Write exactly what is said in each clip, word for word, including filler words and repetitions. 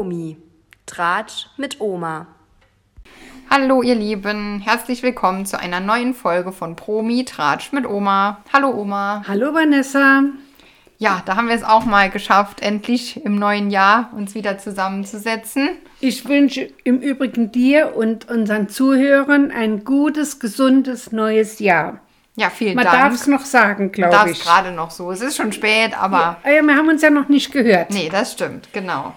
Omi. Tratsch mit Oma. Hallo ihr Lieben, herzlich willkommen zu einer neuen Folge von Promi Tratsch mit Oma. Hallo Oma. Hallo Vanessa. Ja, da haben wir es auch mal geschafft, endlich im neuen Jahr uns wieder zusammenzusetzen. Ich wünsche im Übrigen dir und unseren Zuhörern ein gutes, gesundes neues Jahr. Ja, vielen Man Dank. Man darf es noch sagen, glaube ich. Man darf es gerade noch so. Es ist schon spät, aber... Ja, ja, wir haben uns ja noch nicht gehört. Nee, das stimmt, genau.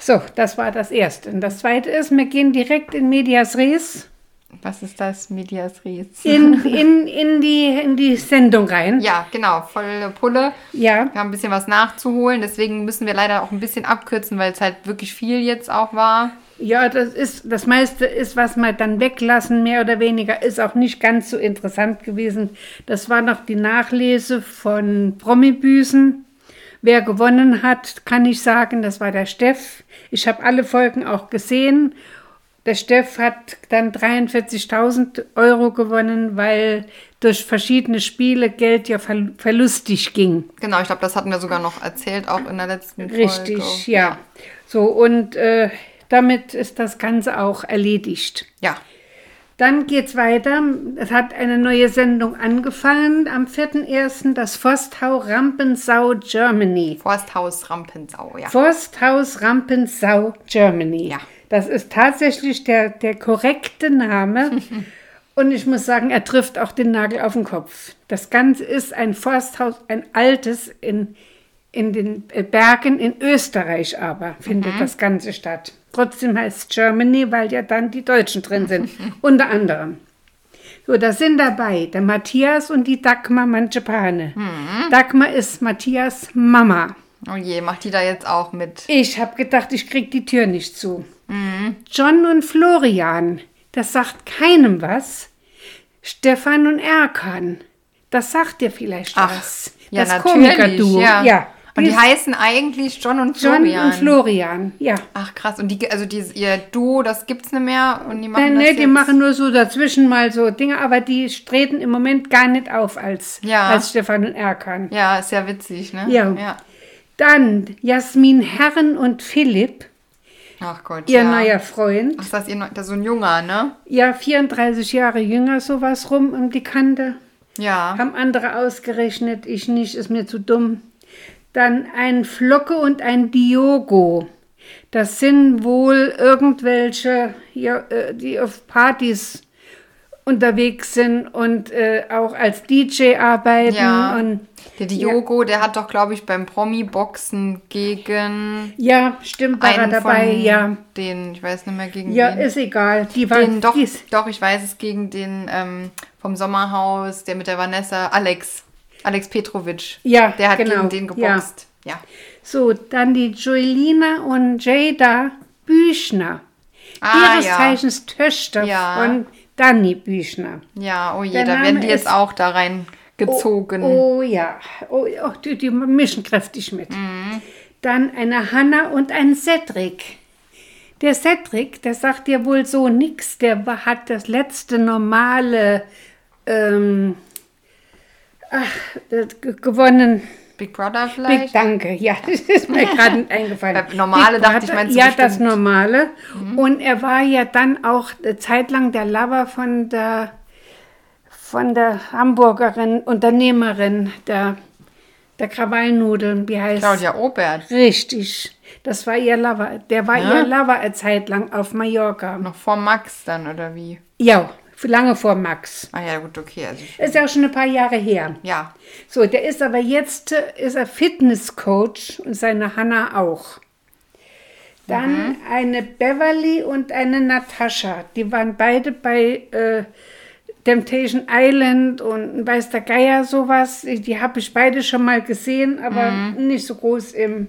So, das war das Erste. Und das Zweite ist, wir gehen direkt in Medias Res. Was ist das, Medias Res? In, in, in, die, in die Sendung rein. Ja, genau, volle Pulle. Ja. Wir haben ein bisschen was nachzuholen, deswegen müssen wir leider auch ein bisschen abkürzen, weil es halt wirklich viel jetzt auch war. Ja, das ist das meiste ist, was wir dann weglassen, mehr oder weniger, ist auch nicht ganz so interessant gewesen. Das war noch die Nachlese von Promi-Büßen. Wer gewonnen hat, kann ich sagen, das war der Steff. Ich habe alle Folgen auch gesehen. Der Steff hat dann dreiundvierzigtausend Euro gewonnen, weil durch verschiedene Spiele Geld ja ver- verlustig ging. Genau, ich glaube, das hatten wir sogar noch erzählt, auch in der letzten Folge. Richtig, ja. ja. So, und äh, damit ist das Ganze auch erledigt. Ja. Dann geht's weiter. Es hat eine neue Sendung angefangen am vierten ersten Das Forsthaus Rampensau Germany. Forsthaus Rampensau, ja. Forsthaus Rampensau Germany. Ja. Das ist tatsächlich der, der korrekte Name. Und ich muss sagen, er trifft auch den Nagel auf den Kopf. Das Ganze ist ein Forsthaus, ein altes, in, in den Bergen in Österreich aber findet mhm. das Ganze statt. Trotzdem heißt es Germany, weil ja dann die Deutschen drin sind, unter anderem. So, da sind dabei der Matthias und die Dagmar Mangiapane. Mhm. Dagmar ist Matthias Mama. Oh je, macht die da jetzt auch mit? Ich habe gedacht, ich kriege die Tür nicht zu. Mhm. John und Florian, das sagt keinem was. Stefan und Erkan, das sagt dir vielleicht Ach, was. Ja, das Komiker-Duo. Ja. ja. Und die heißen eigentlich John und Florian. John und Florian, ja. Ach krass, und die, also die, ihr Duo, das gibt's nicht mehr und die machen Nein, das nee, die machen nur so dazwischen mal so Dinge, aber die treten im Moment gar nicht auf als, ja. als Stefan und Erkan. Ja, ist ja witzig, ne? Ja. ja. Dann Jasmin Herren und Philipp. Ach Gott, ihr ja. neuer Freund. Ach, das ist ihr ne- das ist so ein Junger, ne? Ja, vierunddreißig Jahre jünger, sowas rum um die Kante. Ja. Haben andere ausgerechnet, ich nicht, ist mir zu dumm. Dann ein Flocke und ein Diogo. Das sind wohl irgendwelche, ja, die auf Partys unterwegs sind und äh, auch als D J arbeiten. Ja. Und, der Diogo, ja. der hat doch, glaube ich, beim Promi-Boxen gegen... Ja, stimmt, war er dabei, ja. Den, ich weiß nicht mehr, gegen Ja, den, ist egal. Die war, den, doch, doch, ich weiß es, gegen den ähm, vom Sommerhaus, der mit der Vanessa, Alex. Alex Petrovic, ja, der hat genau. gegen den geboxt. Ja. ja. So, dann die Joelina und Jada Büchner. Ah, ihres ja. Zeichens Töchter ja. von Dani Büchner. Ja, oh je, da werden die jetzt auch da reingezogen. Oh, oh ja, oh, oh, die, die mischen kräftig mit. Mhm. Dann eine Hannah und ein Cedric. Der Cedric, der sagt ja wohl so nix, der hat das letzte normale... Ähm, Ach, gewonnen. Big Brother vielleicht? Big, danke, ja, das ist mir gerade nicht eingefallen. Normale Brother, dachte ich, meinst du Ja, bestimmt. Das Normale. Mhm. Und er war ja dann auch eine Zeit lang der Lover von der, von der Hamburgerin, Unternehmerin, der, der Krawallnudeln, wie heißt Claudia Obert. Richtig, das war ihr Lover. Der war ja? ihr Lover eine Zeit lang auf Mallorca. Noch vor Max dann, oder wie? Ja. Lange vor Max. Ah ja, gut, okay. Also ist ja auch schon ein paar Jahre her. Ja. So, der ist aber jetzt, ist er Fitnesscoach und seine Hannah auch. Dann mhm. eine Beverly und eine Natascha. Die waren beide bei äh, Temptation Island und weiß der Geier sowas. Die habe ich beide schon mal gesehen, aber mhm. nicht so groß im,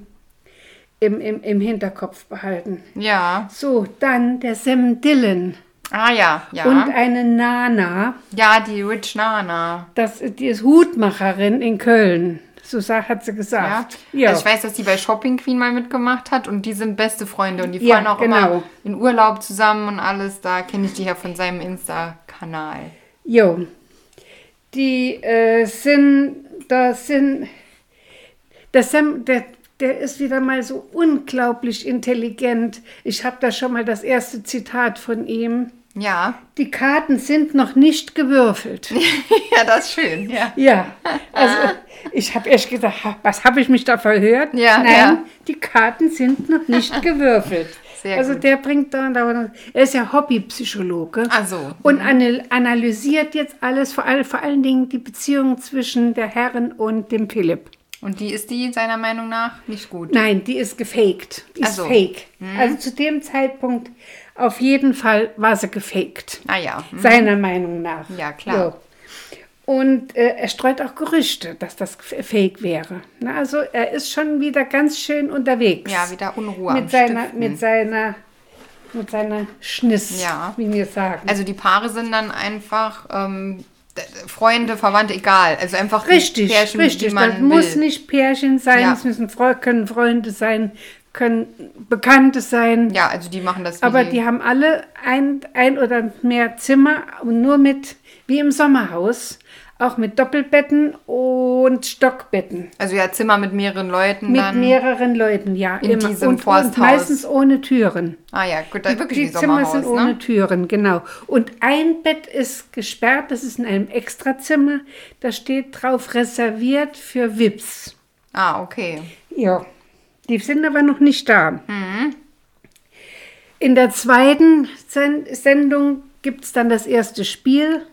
im, im, im Hinterkopf behalten. Ja. So, dann der Sam Dylan. Ah ja, ja. Und eine Nana. Ja, die Rich Nana. Das, die ist Hutmacherin in Köln. So hat sie gesagt. Ja. Ja. Also ich weiß, dass die bei Shopping Queen mal mitgemacht hat und die sind beste Freunde und die fahren ja, auch genau. immer in Urlaub zusammen und alles. Da kenne ich die ja von seinem Insta-Kanal. Jo. Die äh, sind, da sind, das sind, der der ist wieder mal so unglaublich intelligent. Ich habe da schon mal das erste Zitat von ihm. Ja. Die Karten sind noch nicht gewürfelt. Ja, das ist schön. Ja, ja. Also ich habe echt gedacht, was habe ich mich da verhört? Ja, nein, ja. Die Karten sind noch nicht gewürfelt. Sehr also gut. Der bringt da, da, er ist ja Hobbypsychologe. Ach so. Und mhm. analysiert jetzt alles, vor, all, vor allen Dingen die Beziehung zwischen der Herren und dem Philipp. Und die ist die seiner Meinung nach nicht gut? Nein, die ist gefaked. Die Ach so. ist fake. Mhm. Also zu dem Zeitpunkt... Auf jeden Fall war sie gefaked. Ah ja. Mhm. Seiner Meinung nach. Ja, klar. So. Und äh, er streut auch Gerüchte, dass das fake wäre. Na, also er ist schon wieder ganz schön unterwegs. Ja, wieder Unruhe mit am seiner, Stiften. Mit seiner, mit seiner Schniss, ja. Wie wir sagen. Also die Paare sind dann einfach ähm, Freunde, Verwandte, egal. Also einfach richtig, Pärchen, richtig. Die man das will. Muss nicht Pärchen sein, ja. Es müssen, können Freunde sein, können Bekannte sein. Ja, also die machen das. Aber die haben alle ein, ein oder mehr Zimmer und nur mit, wie im Sommerhaus, auch mit Doppelbetten und Stockbetten. Also ja, Zimmer mit mehreren Leuten. Mit dann mehreren Leuten, ja. In immer. Diesem und, Forsthaus. Und meistens ohne Türen. Ah ja, gut, dann wirklich die, die Sommerhaus, Zimmer sind ne? ohne Türen, genau. Und ein Bett ist gesperrt, das ist in einem Extrazimmer. Da steht drauf, reserviert für V I Ps. Ah, okay. Ja. Die sind aber noch nicht da. Mhm. In der zweiten Sendung gibt es dann das erste Spiel.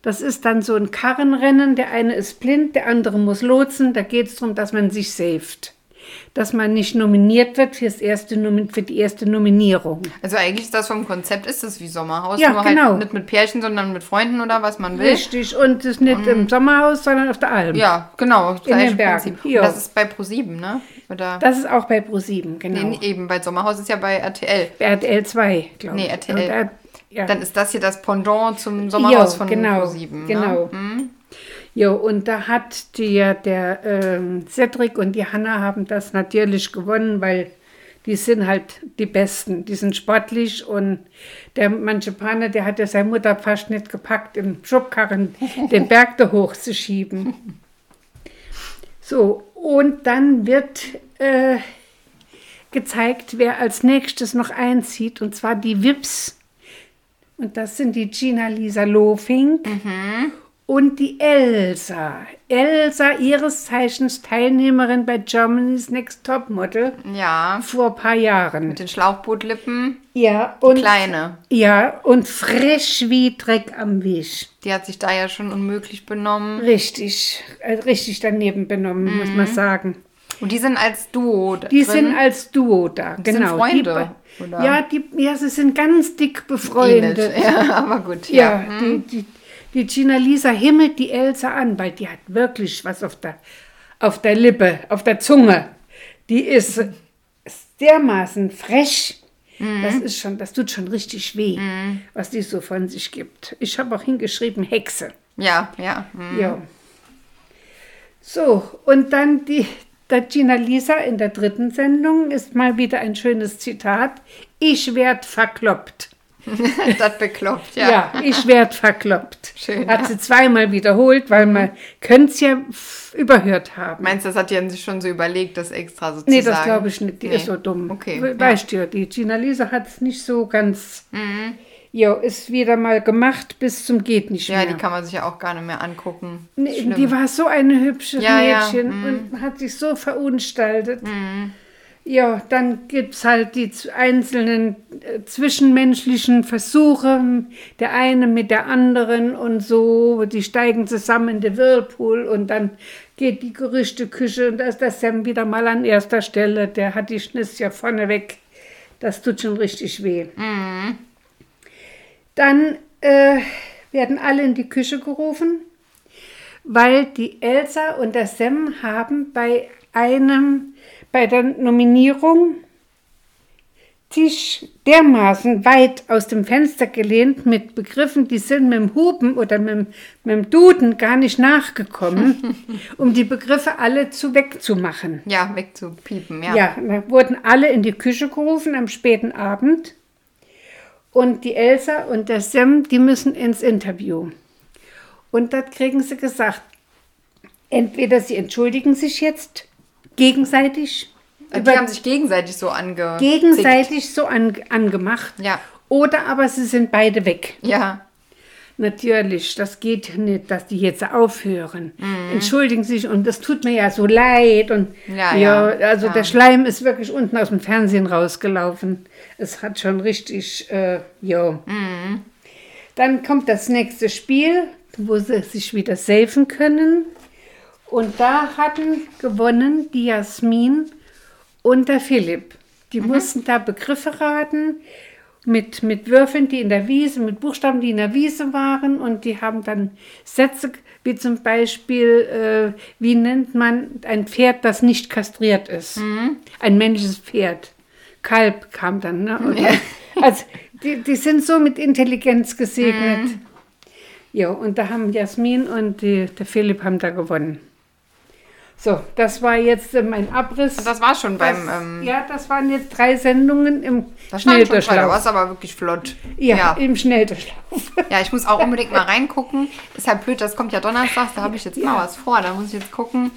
Das ist dann so ein Karrenrennen. Der eine ist blind, der andere muss lotsen. Da geht es darum, dass man sich saved. Dass man nicht nominiert wird fürs erste, für die erste Nominierung. Also eigentlich ist das vom Konzept, ist das wie Sommerhaus. Ja, nur genau. Halt nicht mit Pärchen, sondern mit Freunden oder was man will. Richtig, und das nicht um, im Sommerhaus, sondern auf der Alm. Ja, genau. Das in den Bergen. Und das ist bei ProSieben, ne? Oder? Das ist auch bei ProSieben, genau. Nee, eben, weil Sommerhaus ist ja bei R T L. Bei R T L zwei, glaube ich. Nee, R T L. R- ja. Dann ist das hier das Pendant zum Sommerhaus jo, von genau, ProSieben. Genau, genau. Hm? Jo, und da hat der, der ähm, Cedric und die Hannah haben das natürlich gewonnen, weil die sind halt die Besten. Die sind sportlich und der Mangiapane, der hat ja seine Mutter fast nicht gepackt, im Schubkarren den Berg da hochzuschieben. So, und dann wird äh, gezeigt, wer als nächstes noch einzieht, und zwar die V I Ps. Und das sind die Gina-Lisa Lohfink. Mhm. Und die Elsa. Elsa, ihres Zeichens Teilnehmerin bei Germany's Next Top Model. Ja. Vor ein paar Jahren. Mit den Schlauchbootlippen. Ja. Und kleine. Ja, und frisch wie Dreck am Weg. Die hat sich da ja schon unmöglich benommen. Richtig. Richtig daneben benommen, mhm. muss man sagen. Und die sind als Duo da Die drin. sind als Duo da, die genau. Sind Freunde, die, oder? Ja, die, ja, sie sind ganz dick befreundet. Ja, aber gut. Ja, ja hm. die... die Die Gina-Lisa himmelt die Elsa an, weil die hat wirklich was auf der, auf der Lippe, auf der Zunge. Die ist dermaßen frech. Mhm. Das ist schon, das tut schon richtig weh, mhm. was die so von sich gibt. Ich habe auch hingeschrieben, Hexe. Ja, ja. Mhm. ja. So, und dann die, die Gina-Lisa in der dritten Sendung ist mal wieder ein schönes Zitat. Ich werd verkloppt. Das bekloppt, ja. Ja, ich werde verkloppt. Schön. Hat sie zweimal wiederholt, weil man könnte es ja f- überhört haben. Meinst du, das hat die sich schon so überlegt, das extra sozusagen? Nee, das glaube ich nicht. Die nee. ist so dumm. Okay. We- ja. Weißt du, die Gina-Lisa hat es nicht so ganz... Mhm. Ja, ist wieder mal gemacht bis zum geht nicht mehr. Ja, die kann man sich ja auch gar nicht mehr angucken. Nee, die war so ein hübsches ja, Mädchen ja. Mhm. und hat sich so verunstaltet. Mhm. Ja, dann gibt es halt die einzelnen äh, zwischenmenschlichen Versuche, der eine mit der anderen und so, die steigen zusammen in den Whirlpool und dann geht die Gerüchteküche und da ist der Sam wieder mal an erster Stelle, der hat die Schniss ja vorne weg, das tut schon richtig weh. Mhm. Dann äh, werden alle in die Küche gerufen, weil die Elsa und der Sam haben bei einem... bei der Nominierung Tisch dermaßen weit aus dem Fenster gelehnt mit Begriffen, die sind mit dem Hupen oder mit, mit dem Duden gar nicht nachgekommen, um die Begriffe alle zu wegzumachen. Ja, wegzupiepen, ja. Ja, da wurden alle in die Küche gerufen am späten Abend und die Elsa und der Sam, die müssen ins Interview. Und das kriegen sie gesagt, entweder sie entschuldigen sich jetzt gegenseitig Die haben sich gegenseitig so ange... Gegenseitig so an, angemacht. Ja. Oder aber sie sind beide weg. Ja. Natürlich, das geht nicht, dass die jetzt aufhören. Mhm. Entschuldigen sich und das tut mir ja so leid. Und ja, ja, ja also ja. Der Schleim ist wirklich unten aus dem Fernsehen rausgelaufen. Es hat schon richtig, äh, ja. Mhm. Dann kommt das nächste Spiel, wo sie sich wieder safen können. Und da hatten gewonnen die Jasmin und der Philipp. Die mhm. mussten da Begriffe raten. Mit, mit Würfeln, die in der Wiese, mit Buchstaben, die in der Wiese waren. Und die haben dann Sätze, wie zum Beispiel, äh, wie nennt man ein Pferd, das nicht kastriert ist? Mhm. Ein männliches Pferd. Kalb kam dann. Ne? Und dann also die, die sind so mit Intelligenz gesegnet. Mhm. Ja, und da haben Jasmin und die, der Philipp haben da gewonnen. So, das war jetzt mein Abriss. Das war schon beim... Das, ähm, ja, das waren jetzt drei Sendungen im das Schnelldurchlauf. Da war es aber wirklich flott. Ja, ja, im Schnelldurchlauf. Ja, ich muss auch unbedingt mal reingucken. Ist halt blöd, das kommt ja donnerstags, da habe ich jetzt ja. mal was vor. Da muss ich jetzt gucken,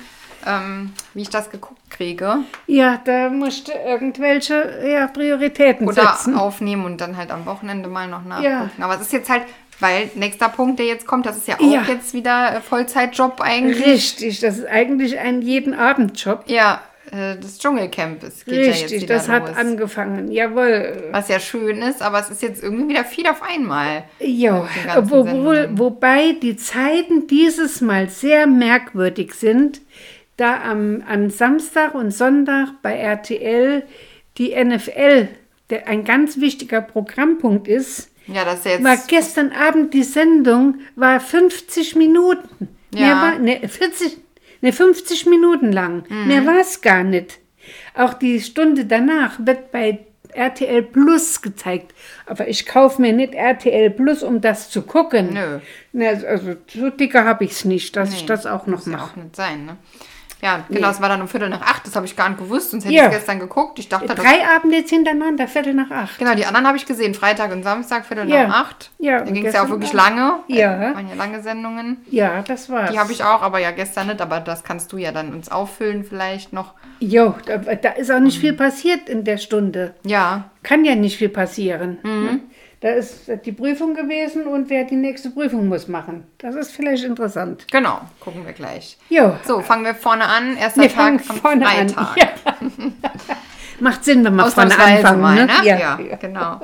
ähm, wie ich das geguckt kriege. Ja, da musst du irgendwelche ja, Prioritäten Oder setzen. Oder aufnehmen und dann halt am Wochenende mal noch nachgucken. Ja. Aber es ist jetzt halt... Weil nächster Punkt, der jetzt kommt, das ist ja auch ja. jetzt wieder Vollzeitjob eigentlich. Richtig, das ist eigentlich ein jeden Abendjob. Ja, das Dschungelcamp ist geht Richtig, ja jetzt wieder das los. Hat angefangen, jawohl. Was ja schön ist, aber es ist jetzt irgendwie wieder viel auf einmal. Ja, wo, wo, wobei die Zeiten dieses Mal sehr merkwürdig sind, da am, am Samstag und Sonntag bei R T L die N F L der ein ganz wichtiger Programmpunkt ist. Ja, das jetzt war gestern Abend die Sendung, war fünfzig Minuten. Ja. War, ne, vierzig, ne, fünfzig Minuten lang. Mhm. Mehr war es gar nicht. Auch die Stunde danach wird bei R T L Plus gezeigt. Aber ich kaufe mir nicht R T L Plus, um das zu gucken. Nö. Ne, also so dicker habe ich es nicht, dass nee, ich das auch noch mache. Muss ja auch nicht sein, ne? Ja, genau, es nee. war dann um Viertel nach acht, das habe ich gar nicht gewusst, sonst hätte ja. ich gestern geguckt. Ich dachte, Drei das Abende jetzt hintereinander, Viertel nach acht. Genau, die anderen habe ich gesehen, Freitag und Samstag, Viertel ja. nach acht. Ja, da ging es ja auch wirklich lange, ja. äh, waren ja lange Sendungen. Ja, das war's. Die habe ich auch, aber ja gestern nicht, aber das kannst du ja dann uns auffüllen vielleicht noch. Jo, da, da ist auch nicht mhm. viel passiert in der Stunde. Ja. Kann ja nicht viel passieren. Mhm. Ne? Da ist die Prüfung gewesen und wer die nächste Prüfung muss machen. Das ist vielleicht interessant. Genau, gucken wir gleich. Jo. So, fangen wir vorne an. Erster wir Tag am Freitag. Ja. Macht Sinn, wenn wir vorne anfangen. Mal, ne? Ja. Ja, genau.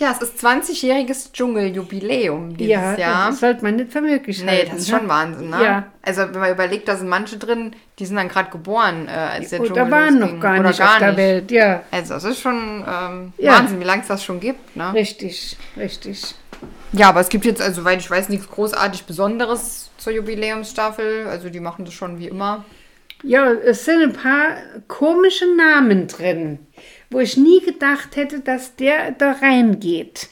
Ja, es ist zwanzigjähriges Dschungeljubiläum dieses ja, Jahr. Ja, das sollte man nicht für möglich halten. Nee, das ist schon ne? Wahnsinn, ne? Ja. Also, wenn man überlegt, da sind manche drin, die sind dann gerade geboren, äh, als der Dschungel losging. Oder waren noch gar nicht auf der Welt, ja. Also, es ist schon ähm, ja. Wahnsinn, wie lange es das schon gibt, ne? Richtig, richtig. Ja, aber es gibt jetzt, also, soweit ich weiß, nichts großartig Besonderes zur Jubiläumsstaffel. Also, die machen das schon wie immer. Ja, es sind ein paar komische Namen drin, wo ich nie gedacht hätte, dass der da reingeht.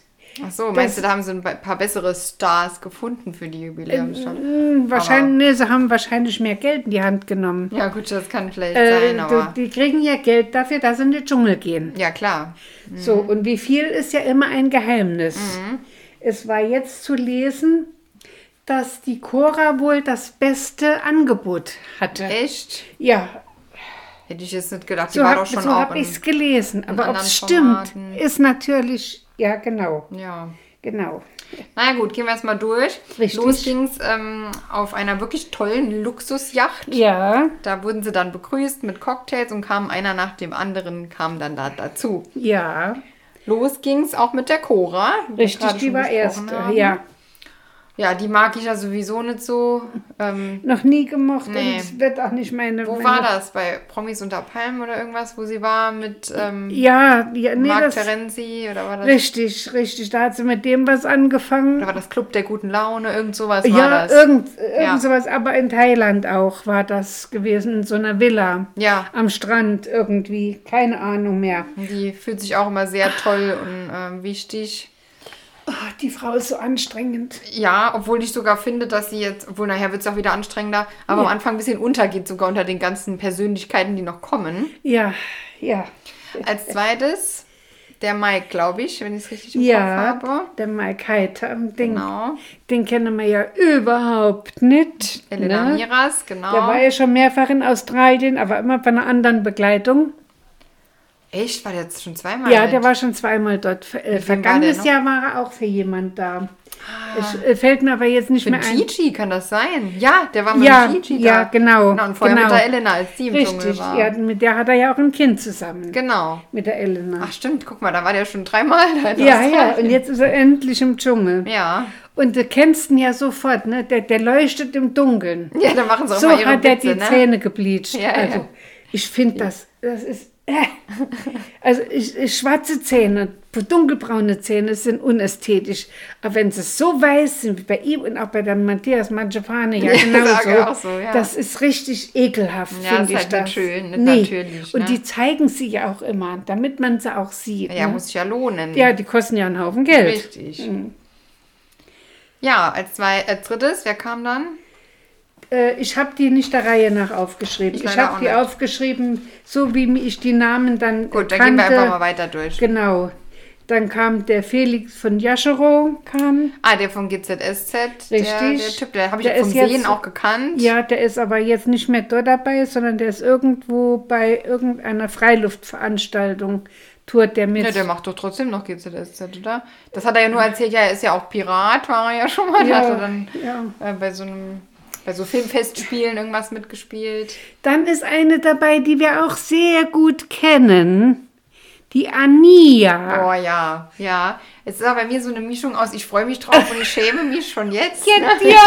Ach so, meinst das, du, da haben sie ein paar bessere Stars gefunden für die Jubiläumsstaffel? Äh, wahrscheinlich, nee, sie haben wahrscheinlich mehr Geld in die Hand genommen. Ja gut, das kann vielleicht äh, sein, aber... Die, die kriegen ja Geld dafür, dass sie in den Dschungel gehen. Ja, klar. Mhm. So, und wie viel ist ja immer ein Geheimnis. Mhm. Es war jetzt zu lesen, dass die Cora wohl das beste Angebot hatte. Echt? Ja. Hätte ich jetzt nicht gedacht, die so war hab, doch schon so auch habe ich es gelesen, aber ob es stimmt, ist natürlich, ja genau. Ja. Genau. Na gut, gehen wir erst mal durch. Richtig. Los ging es ähm, auf einer wirklich tollen Luxusjacht. Ja. Da wurden sie dann begrüßt mit Cocktails und kam einer nach dem anderen, kam dann da dazu. Ja. Los ging es auch mit der Cora. Richtig, die war erste, haben. ja. Ja, die mag ich ja sowieso nicht so. Ähm, Noch nie gemocht nee. und wird auch nicht meine... Wo meine war das? Bei Promis unter Palmen oder irgendwas, wo sie war mit ähm, ja, ja, nee, Marc Terenzi oder war das... Richtig, richtig. Da hat sie mit dem was angefangen. Oder war das Club der guten Laune, irgend sowas ja, war das. Irgend, irgend ja, sowas, aber in Thailand auch war das gewesen, in so einer Villa. Ja. Am Strand irgendwie, keine Ahnung mehr. Die fühlt sich auch immer sehr toll und ähm, wichtig. Oh, die Frau ist so anstrengend. Ja, obwohl ich sogar finde, dass sie jetzt, obwohl nachher wird es auch wieder anstrengender, aber ja. am Anfang ein bisschen untergeht, sogar unter den ganzen Persönlichkeiten, die noch kommen. Ja, ja. Als zweites der Mike, glaube ich, wenn ich es richtig im ja, Kopf habe. Der Mike Heiter. Den, genau. Den kennen wir ja überhaupt nicht. Elena ne? Miras, genau. Der war ja schon mehrfach in Australien, aber immer bei einer anderen Begleitung. Echt? War der jetzt schon zweimal? Ja, mit? Der war schon zweimal dort. Äh, vergangenes war Jahr war er auch für jemand da. Ah. Es äh, fällt mir aber jetzt nicht für mehr ein. Tigi kann das sein? Ja, der war mit ja, Tigi da. Ja, genau. genau und vorher genau. mit der Elena, als sie im Richtig, Dschungel war. Ja, mit der hat er ja auch ein Kind zusammen. Genau. Mit der Elena. Ach stimmt, guck mal, da war der schon dreimal. Ja, ja, und jetzt ist er endlich im Dschungel. Ja. Und du kennst ihn ja sofort, ne? Der, der leuchtet im Dunkeln. Ja, da machen sie auch so mal ihre Witze, ne? So hat er die ne? Zähne gebleached. Ja, also, ja. Ich finde, das, das ist... Also ich, ich, schwarze Zähne, dunkelbraune Zähne sind unästhetisch. Aber wenn sie so weiß sind wie bei ihm und auch bei der Matthias Mangiapane, ja, ja genau so, so ja. Das ist richtig ekelhaft, ja, finde ich halt das. Ja, ist halt nicht schön, nicht nee. natürlich. Ne? Und die zeigen sie ja auch immer, damit man sie auch sieht. Ja, ne? Muss sich ja lohnen. Ja, die kosten ja einen Haufen Geld. Richtig. Mhm. Ja, als, zwei, als drittes, wer kam dann? Ich habe die nicht der Reihe nach aufgeschrieben. Ich, ich habe die nicht. aufgeschrieben, so wie ich die Namen dann Gut, kannte. Dann gehen wir einfach mal weiter durch. Genau. Dann kam der Felix von Jascheroff. Kam. Ah, der von G Z S Z. Richtig. Der, der Typ, der habe ich der vom Sehen jetzt, auch gekannt. Ja, der ist aber jetzt nicht mehr dort dabei, sondern der ist irgendwo bei irgendeiner Freiluftveranstaltung. Tourt der mit. Ja, der macht doch trotzdem noch G Z S Z, oder? Das hat er ja nur erzählt. Ja, er ist ja auch Pirat, war er ja schon mal. Ja, also dann ja. äh, bei so einem... Bei so Filmfestspielen irgendwas mitgespielt. Dann ist eine dabei, die wir auch sehr gut kennen. Die Ania. Oh ja, ja. Es ist aber bei mir so eine Mischung aus, ich freue mich drauf und ich schäme mich schon jetzt. Ja, ja.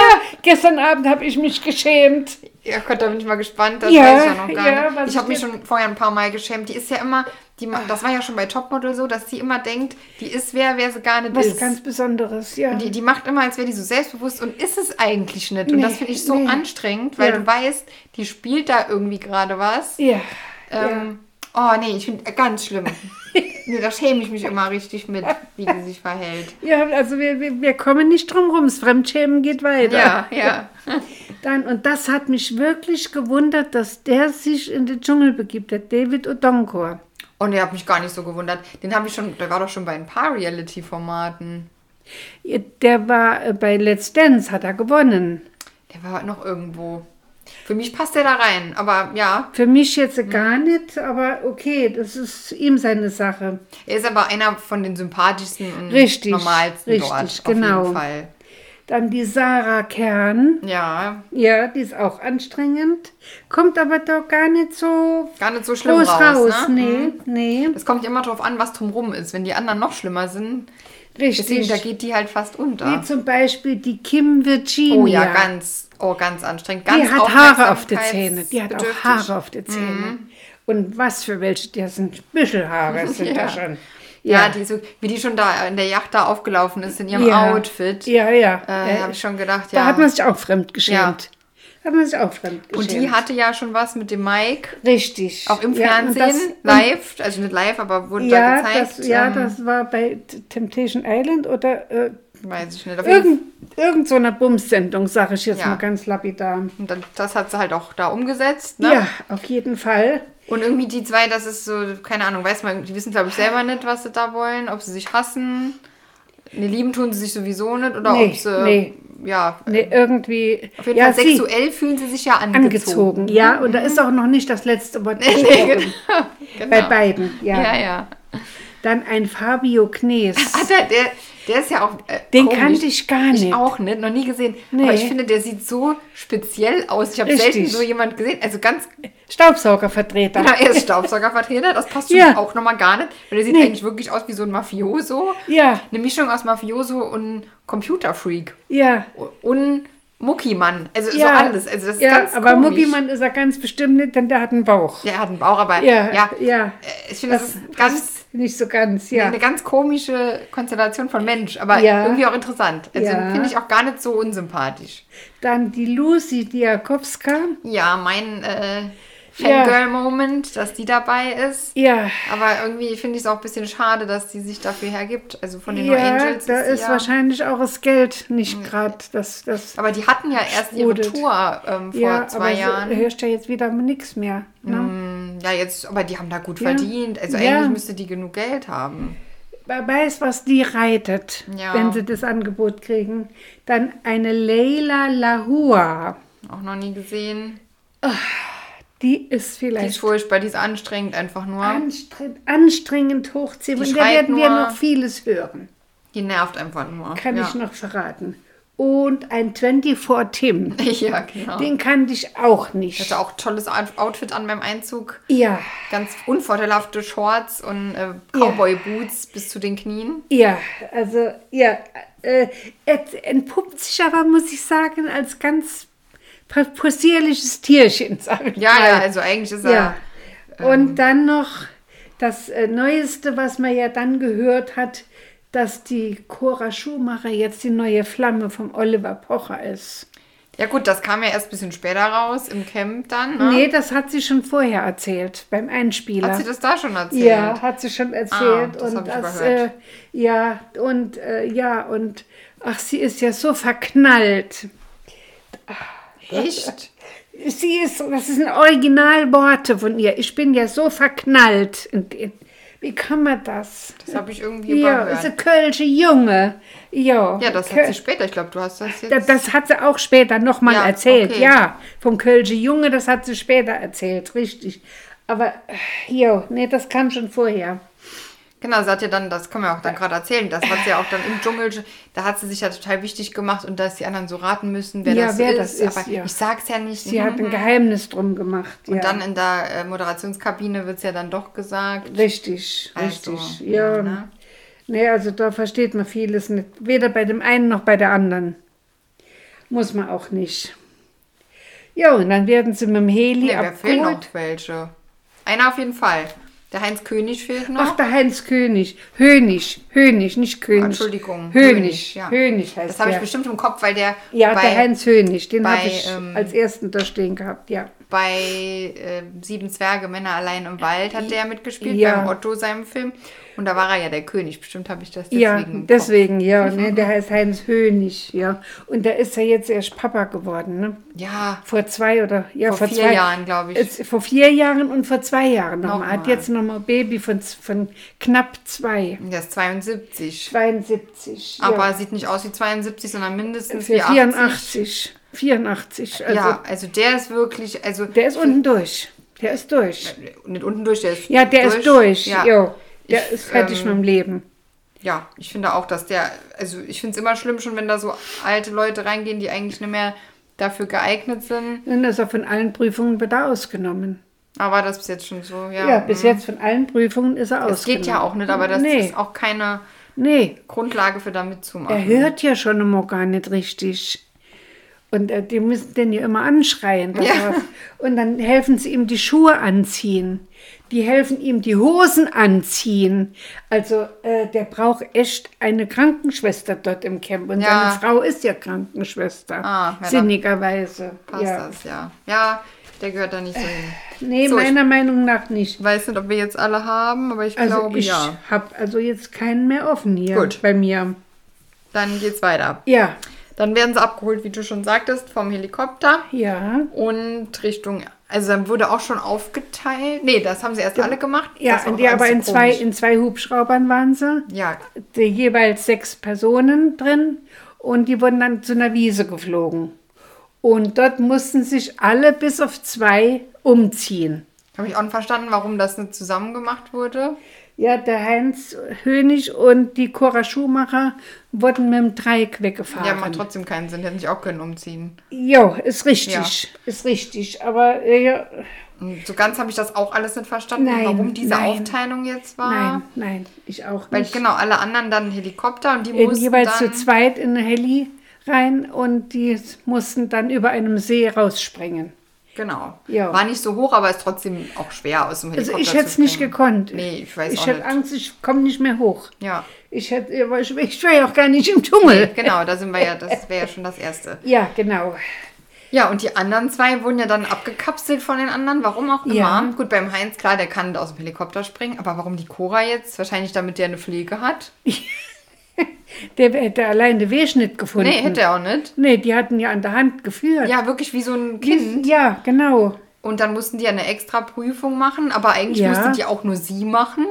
Gestern Abend habe ich mich geschämt. Ja Gott, da bin ich mal gespannt, das ja, weiß ich ja noch gar ja, nicht. Ich habe mich schon vorher ein paar Mal geschämt. Die ist ja immer, die, das war ja schon bei Topmodel so, dass sie immer denkt, die ist wer, wer sie gar nicht was ist. Was ganz Besonderes, ja. Und die, die macht immer, als wäre die so selbstbewusst und ist es eigentlich nicht. Und nee, das finde ich so nee. anstrengend, weil ja. du weißt, die spielt da irgendwie gerade was. Ja, ähm, ja. Oh nee, ich finde ganz schlimm. Nee, da schäme ich mich immer richtig mit, wie sie sich verhält. Ja, also wir, wir, wir kommen nicht drum rum, das Fremdschämen geht weiter. Ja, ja. Dann, und das hat mich wirklich gewundert, dass der sich in den Dschungel begibt, der David Odonkor. Und der hat mich gar nicht so gewundert. Den habe ich schon, der war doch schon bei ein paar Reality-Formaten. Der war bei Let's Dance, hat er gewonnen. Der war noch irgendwo. Für mich passt der da rein, aber ja. Für mich jetzt gar nicht, aber okay, das ist ihm seine Sache. Er ist aber einer von den sympathischsten und richtig, normalsten richtig, dort, genau. auf jeden Fall. Dann die Sarah Kern. Ja. Ja, die ist auch anstrengend. Kommt aber doch gar nicht so Gar nicht so schlimm groß raus, raus ne? Nee, nee. Das kommt ja immer drauf an, was drumrum ist. Wenn die anderen noch schlimmer sind, richtig. Deswegen, da geht die halt fast unter. Wie zum Beispiel die Kim Virginia. Oh ja, ganz, oh, ganz anstrengend. Ganz die hat Haare auf der Zähne. Die hat bedürftig. auch Haare auf der Zähne. Mhm. Und was für welche, das sind Büschelhaare, sind ja. da schon. Ja, ja die so, wie die schon da in der Yacht da aufgelaufen ist, in ihrem ja. Outfit. Ja, ja. Äh, äh, habe ich schon gedacht, ja. Da hat man sich auch fremdgeschämt. Ja. Da hat man sich auch fremdgeschämt. Und die hatte ja schon was mit dem Mike. Richtig. Auch im ja, Fernsehen, das, live, also nicht live, aber wurde ja, da gezeigt. Das, ja, ähm, das war bei Temptation Island oder... Äh, weiß ich nicht. Irgend, irgend so eine Bums-Sendung, sage ich jetzt ja. mal ganz lapidar. Und dann, das hat sie halt auch da umgesetzt, ne? Ja, auf jeden Fall. Und irgendwie die zwei, das ist so, keine Ahnung, weiß man, die wissen, glaube ich, selber nicht, was sie da wollen, ob sie sich hassen. Ne, lieben tun sie sich sowieso nicht oder nee, ob sie, nee. ja. Nee, irgendwie. Auf jeden ja, Fall sexuell fühlen sie sich ja angezogen. Angezogen, ja, und mhm. da ist auch noch nicht das letzte Wort nee, gesprochen. Genau. Bei beiden, ja. Ja, ja. Dann ein Fabio Knes. Ach, der, der, der ist ja auch äh, Den komisch. kannte ich gar nicht. Ich auch nicht, noch nie gesehen. Nee. Aber ich finde, der sieht so speziell aus. Ich habe selten so jemand gesehen. Also ganz... Staubsaugervertreter. Genau, er ist Staubsaugervertreter. Das passt ja. schon auch nochmal gar nicht. Weil der sieht nee. eigentlich wirklich aus wie so ein Mafioso. Ja. Eine Mischung aus Mafioso und Computerfreak. Ja. Und... Muckimann, also ja, so alles. Also das ist ja, ganz aber komisch. Muckimann ist er ganz bestimmt nicht, denn der hat einen Bauch. Der hat einen Bauch, aber ja, ja, ja ich finde, das, das ist ganz, nicht so ganz, ja. Eine ganz komische Konstellation von Mensch, aber ja. irgendwie auch interessant. Also ja. finde ich auch gar nicht so unsympathisch. Dann die Lucy Diakowska. Ja, mein äh, Fangirl-Moment, ja. dass die dabei ist. Ja. Aber irgendwie finde ich es auch ein bisschen schade, dass die sich dafür hergibt. Also von den ja, No Angels. Da ist, ist ja wahrscheinlich auch das Geld nicht gerade das, das. Aber die hatten ja erst sprudelt. ihre Tour ähm, vor ja, zwei aber Jahren. Du hörst ja jetzt wieder nichts mehr. Ne? Mm, ja, jetzt, aber die haben da gut ja. verdient. Also ja. eigentlich müsste die genug Geld haben. weiß, was die reitet, ja, wenn sie das Angebot kriegen. Dann eine Leila Lahua. Auch noch nie gesehen. Oh, die ist vielleicht... Die ist furchtbar, die ist anstrengend einfach nur. Anstrengend, anstrengend hochziehen. Und da werden nur, wir noch vieles hören. Die nervt einfach nur. Kann ja. ich noch verraten. Und ein vierundzwanzig Tim. Ja, genau. Den kannte ich auch nicht. Hatte auch ein tolles Outfit an beim Einzug. Ja. Ganz unvorteilhafte Shorts und äh, Cowboy-Boots ja. bis zu den Knien. Ja, also, ja. Äh, entpuppt sich aber, muss ich sagen, als ganz possierliches Tierchen, sage ich ja, mal. Ja, also eigentlich ist er... Ja. Und ähm, dann noch das äh, Neueste, was man ja dann gehört hat, dass die Cora Schumacher jetzt die neue Flamme vom Oliver Pocher ist. Ja gut, das kam ja erst ein bisschen später raus, im Camp dann. Ne? Nee, das hat sie schon vorher erzählt, beim Einspieler. Hat sie das da schon erzählt? Ja, hat sie schon erzählt. Ah, das habe ich das, überhört. Äh, ja, und, äh, ja, und ach, sie ist ja so verknallt. Echt? Sie ist, das sind Originalworte von ihr. Ich bin ja so verknallt in den... Wie kann man das? Das habe ich irgendwie ja, überhört. Ja, diese kölsche Junge. Ja, ja das Köl- hat sie später, ich glaube, du hast das jetzt... Das, das hat sie auch später nochmal ja, erzählt, okay. ja. Vom kölsche Junge, das hat sie später erzählt, richtig. Aber, ja, nee, das kam schon vorher. Genau, sie hat ja dann, das kann man ja auch dann gerade erzählen, das hat sie ja auch dann im Dschungel, da hat sie sich ja total wichtig gemacht und dass die anderen so raten müssen, wer ja, das wer ist. Das ist aber ja. ich sag's ja nicht. Sie mhm. hat ein Geheimnis drum gemacht. Und ja. dann in der äh, Moderationskabine wird's ja dann doch gesagt. Richtig, also, richtig. Ja, ja, ne? Nee, also da versteht man vieles nicht. Weder bei dem einen noch bei der anderen. Muss man auch nicht. Ja, und dann werden sie mit dem Heli nee, abgeholt. Wer fehlen noch welche? Einer auf jeden Fall. Der Heinz König fehlt noch. Ach, der Heinz König. Hönig, Hönig, nicht König. Entschuldigung. Hönig, Hönig, ja. Hönig heißt der. Das habe ich bestimmt im Kopf, weil der... Ja, bei, der Heinz Hönig, den habe ich ähm, als ersten da stehen gehabt, ja. Bei äh, Sieben Zwerge, Männer allein im Wald hat der mitgespielt, ja. beim Otto, seinem Film. Und da war er ja der König, bestimmt habe ich das deswegen Ja, deswegen, ja. Ne, der heißt Heinz Hönig, ja. Und da ist er jetzt erst Papa geworden, ne? Ja. Vor zwei oder... Ja, vor, vor vier zwei, Jahren, glaube ich. Vor vier Jahren und vor zwei Jahren nochmal. Hat jetzt noch nochmal Baby von, von knapp zwei. Das ist zweiundsiebzig. zweiundsiebzig, aber ja. sieht nicht aus wie zweiundsiebzig, sondern mindestens wie vierundachtzig. vierundachtzig. Also ja, also der ist wirklich... also Der ist unten durch. Der ist durch. Nicht unten durch, der ist Ja, der durch. ist durch. Ja. Jo, der ich, ist fertig ähm, mit dem Leben. Ja, ich finde auch, dass der... Also ich finde es immer schlimm, schon wenn da so alte Leute reingehen, die eigentlich nicht mehr dafür geeignet sind. Und das ist auch von allen Prüfungen wieder ausgenommen. Aber das bis jetzt schon so, ja. Ja, bis jetzt von allen Prüfungen ist er aus. Das geht ja auch nicht, aber das nee. ist auch keine nee. Grundlage für da mitzumachen. Er hört ja schon immer gar nicht richtig. Und äh, die müssen den ja immer anschreien. Ja. Und dann helfen sie ihm die Schuhe anziehen. Die helfen ihm die Hosen anziehen. Also äh, der braucht echt eine Krankenschwester dort im Camp. Und ja. seine Frau ist ja Krankenschwester, ah, ja, sinnigerweise. Passt ja. das, ja. Ja, der gehört da nicht so hin. Nee, so, meiner Meinung nach nicht. Ich weiß nicht, ob wir jetzt alle haben, aber ich also glaube, ich ja. Ich habe also jetzt keinen mehr offen hier Gut. bei mir. Dann geht's weiter. Ja. Dann werden sie abgeholt, wie du schon sagtest, vom Helikopter. Ja. Und Richtung, also dann wurde auch schon aufgeteilt. Nee, das haben sie erst ja. alle gemacht. Ja, die aber so in, zwei, in zwei Hubschraubern waren sie. Ja. Die jeweils sechs Personen drin. Und die wurden dann zu einer Wiese geflogen. Und dort mussten sich alle bis auf zwei umziehen. Habe ich auch nicht verstanden, warum das nicht zusammen gemacht wurde. Ja, der Heinz Hönig und die Cora Schumacher wurden mit dem Dreieck weggefahren. Ja, macht trotzdem keinen Sinn, hätten sich auch können umziehen. Jo, ist richtig, ja. ist richtig, aber... Ja. So ganz habe ich das auch alles nicht verstanden, nein, warum diese nein. Aufteilung jetzt war. Nein, nein, ich auch nicht. Weil genau, alle anderen dann einen Helikopter und die mussten jeweils dann... Jeweils zu zweit in eine Heli rein und die mussten dann über einem See rausspringen. Genau. Ja. War nicht so hoch, aber ist trotzdem auch schwer aus dem Helikopter. Also ich hätte es nicht gekonnt. Nee, ich weiß ich auch nicht. Ich hätte Angst, ich komme nicht mehr hoch. Ja. Ich hätte, ich, ich wäre ja auch gar nicht im Dschungel. Nee, genau, da sind wir ja, das wäre ja schon das Erste. Ja, genau. Ja, und die anderen zwei wurden ja dann abgekapselt von den anderen, warum auch immer. Ja. Gut, beim Heinz, klar, der kann aus dem Helikopter springen, aber warum die Cora jetzt? Wahrscheinlich damit der eine Pflege hat. Der hätte allein den Wehschnitt gefunden. Nee, hätte er auch nicht. Nee, die hatten ja an der Hand geführt. Ja, wirklich wie so ein Kind. Ja, genau. Und dann mussten die eine extra Prüfung machen, aber eigentlich ja. mussten die auch nur sie machen.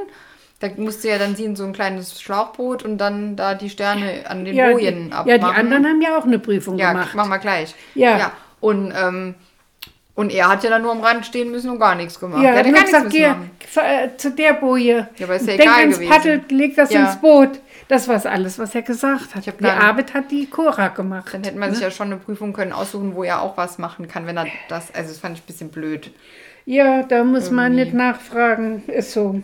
Da musste ja dann sie in so ein kleines Schlauchboot und dann da die Sterne an den ja, Bojen die, abmachen. Ja, die anderen haben ja auch eine Prüfung ja, gemacht. Ja, machen wir gleich. Ja. ja. Und, ähm, und er hat ja dann nur am Rand stehen müssen und gar nichts gemacht. Ja, er hat ja gar nichts gesagt, müssen machen. Zu der Boje. Ja, aber ist ja denk egal gewesen. Denk ans Paddel, leg das ja. ins Boot. Das war alles, was er gesagt hat. Die Arbeit hat die Cora gemacht. Dann hätte man ne? sich ja schon eine Prüfung können aussuchen, wo er auch was machen kann, wenn er das... Also das fand ich ein bisschen blöd. Ja, da muss Irgendwie. man nicht nachfragen. Ist so.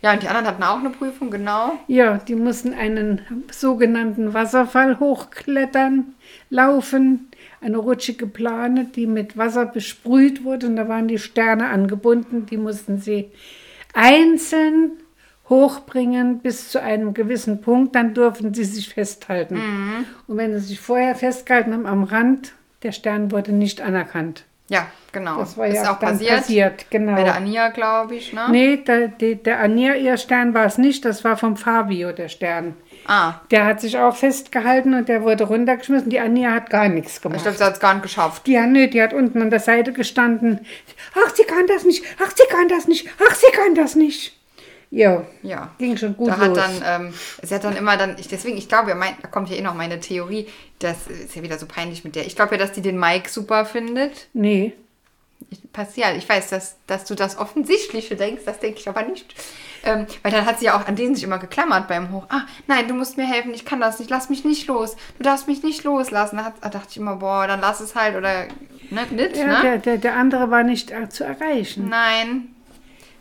Ja, und die anderen hatten auch eine Prüfung, genau. Ja, die mussten einen sogenannten Wasserfall hochklettern, laufen, eine Rutsche geplant, die mit Wasser besprüht wurde. Und da waren die Sterne angebunden. Die mussten sie einzeln hochbringen bis zu einem gewissen Punkt. Dann durften sie sich festhalten. Mhm. Und wenn sie sich vorher festgehalten haben am Rand, der Stern wurde nicht anerkannt. Ja, genau. Das war ist ja auch passiert. passiert. Genau. Bei der Ania, glaube ich, ne? Nee, der, der, der Ania, ihr Stern war es nicht. Das war vom Fabio, der Stern. Ah. Der hat sich auch festgehalten und der wurde runtergeschmissen. Die Ania hat gar nichts gemacht. Ich glaube, sie hat es gar nicht geschafft. Ja, nö, die hat unten an der Seite gestanden. Ach, sie kann das nicht. Ach, sie kann das nicht. Ach, sie kann das nicht. Ja, ja, ging schon gut da los. Hat dann, ähm, sie hat dann immer dann, ich, deswegen, ich glaube, mein, da kommt ja eh noch meine Theorie, das ist ja wieder so peinlich mit der, ich glaube ja, dass die den Mike super findet. Nee. Passiert, ich weiß, dass, dass du das Offensichtliche denkst, das denke ich aber nicht. Ähm, weil dann hat sie ja auch an den sich immer geklammert beim Hoch. Ah, nein, du musst mir helfen, ich kann das nicht, lass mich nicht los. Du darfst mich nicht loslassen. Da, hat, da dachte ich immer, boah, dann lass es halt oder ne, nicht, ja, ne? Der, der, der andere war nicht zu erreichen. Nein.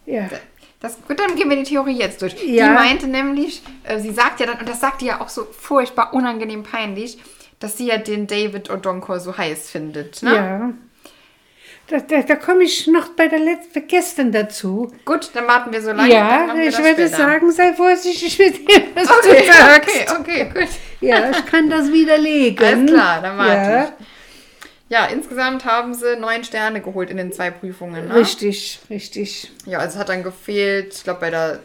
Ja. Da, Das, gut, dann gehen wir die Theorie jetzt durch. Ja. Die meinte nämlich, äh, sie sagt ja dann, und das sagt die ja auch so furchtbar unangenehm peinlich, dass sie ja den David Odonkor so heiß findet. Ne? Ja. Da, da, da komme ich noch bei der letzten gestern dazu. Gut, dann warten wir so lange. Ja, dann wir ich würde später. sagen, sei vorsichtig mit dem, was okay, du sagst. Okay, okay, gut. Ja, ich kann das widerlegen. Alles klar, dann warte ja. ich. Ja, insgesamt haben sie neun Sterne geholt in den zwei Prüfungen. Ne? Richtig, richtig. Ja, also es hat dann gefehlt, ich glaube bei der,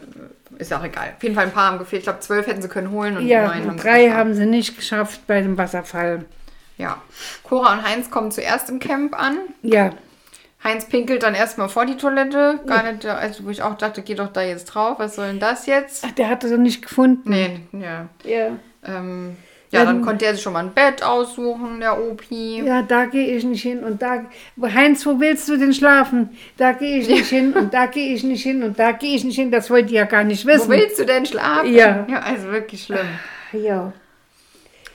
ist ja auch egal, auf jeden Fall ein paar haben gefehlt. Ich glaube zwölf hätten sie können holen und ja, neun haben sie drei haben sie nicht geschafft bei dem Wasserfall. Ja, Cora und Heinz kommen zuerst im Camp an. Ja. Heinz pinkelt dann erstmal vor die Toilette, gar nicht, also wo ich auch dachte, geh doch da jetzt drauf, was soll denn das jetzt? Ach, der hatte so nicht gefunden. Nee, ja. Ja. Ähm... Ja, dann konnte er sich schon mal ein Bett aussuchen, der Opi. Ja, da gehe ich nicht hin und da... Heinz, wo willst du denn schlafen? Da gehe ich nicht hin und da gehe ich nicht hin und da gehe ich nicht hin. Das wollt ihr ja gar nicht wissen. Wo willst du denn schlafen? Ja. Ja, also wirklich schlimm. Ja.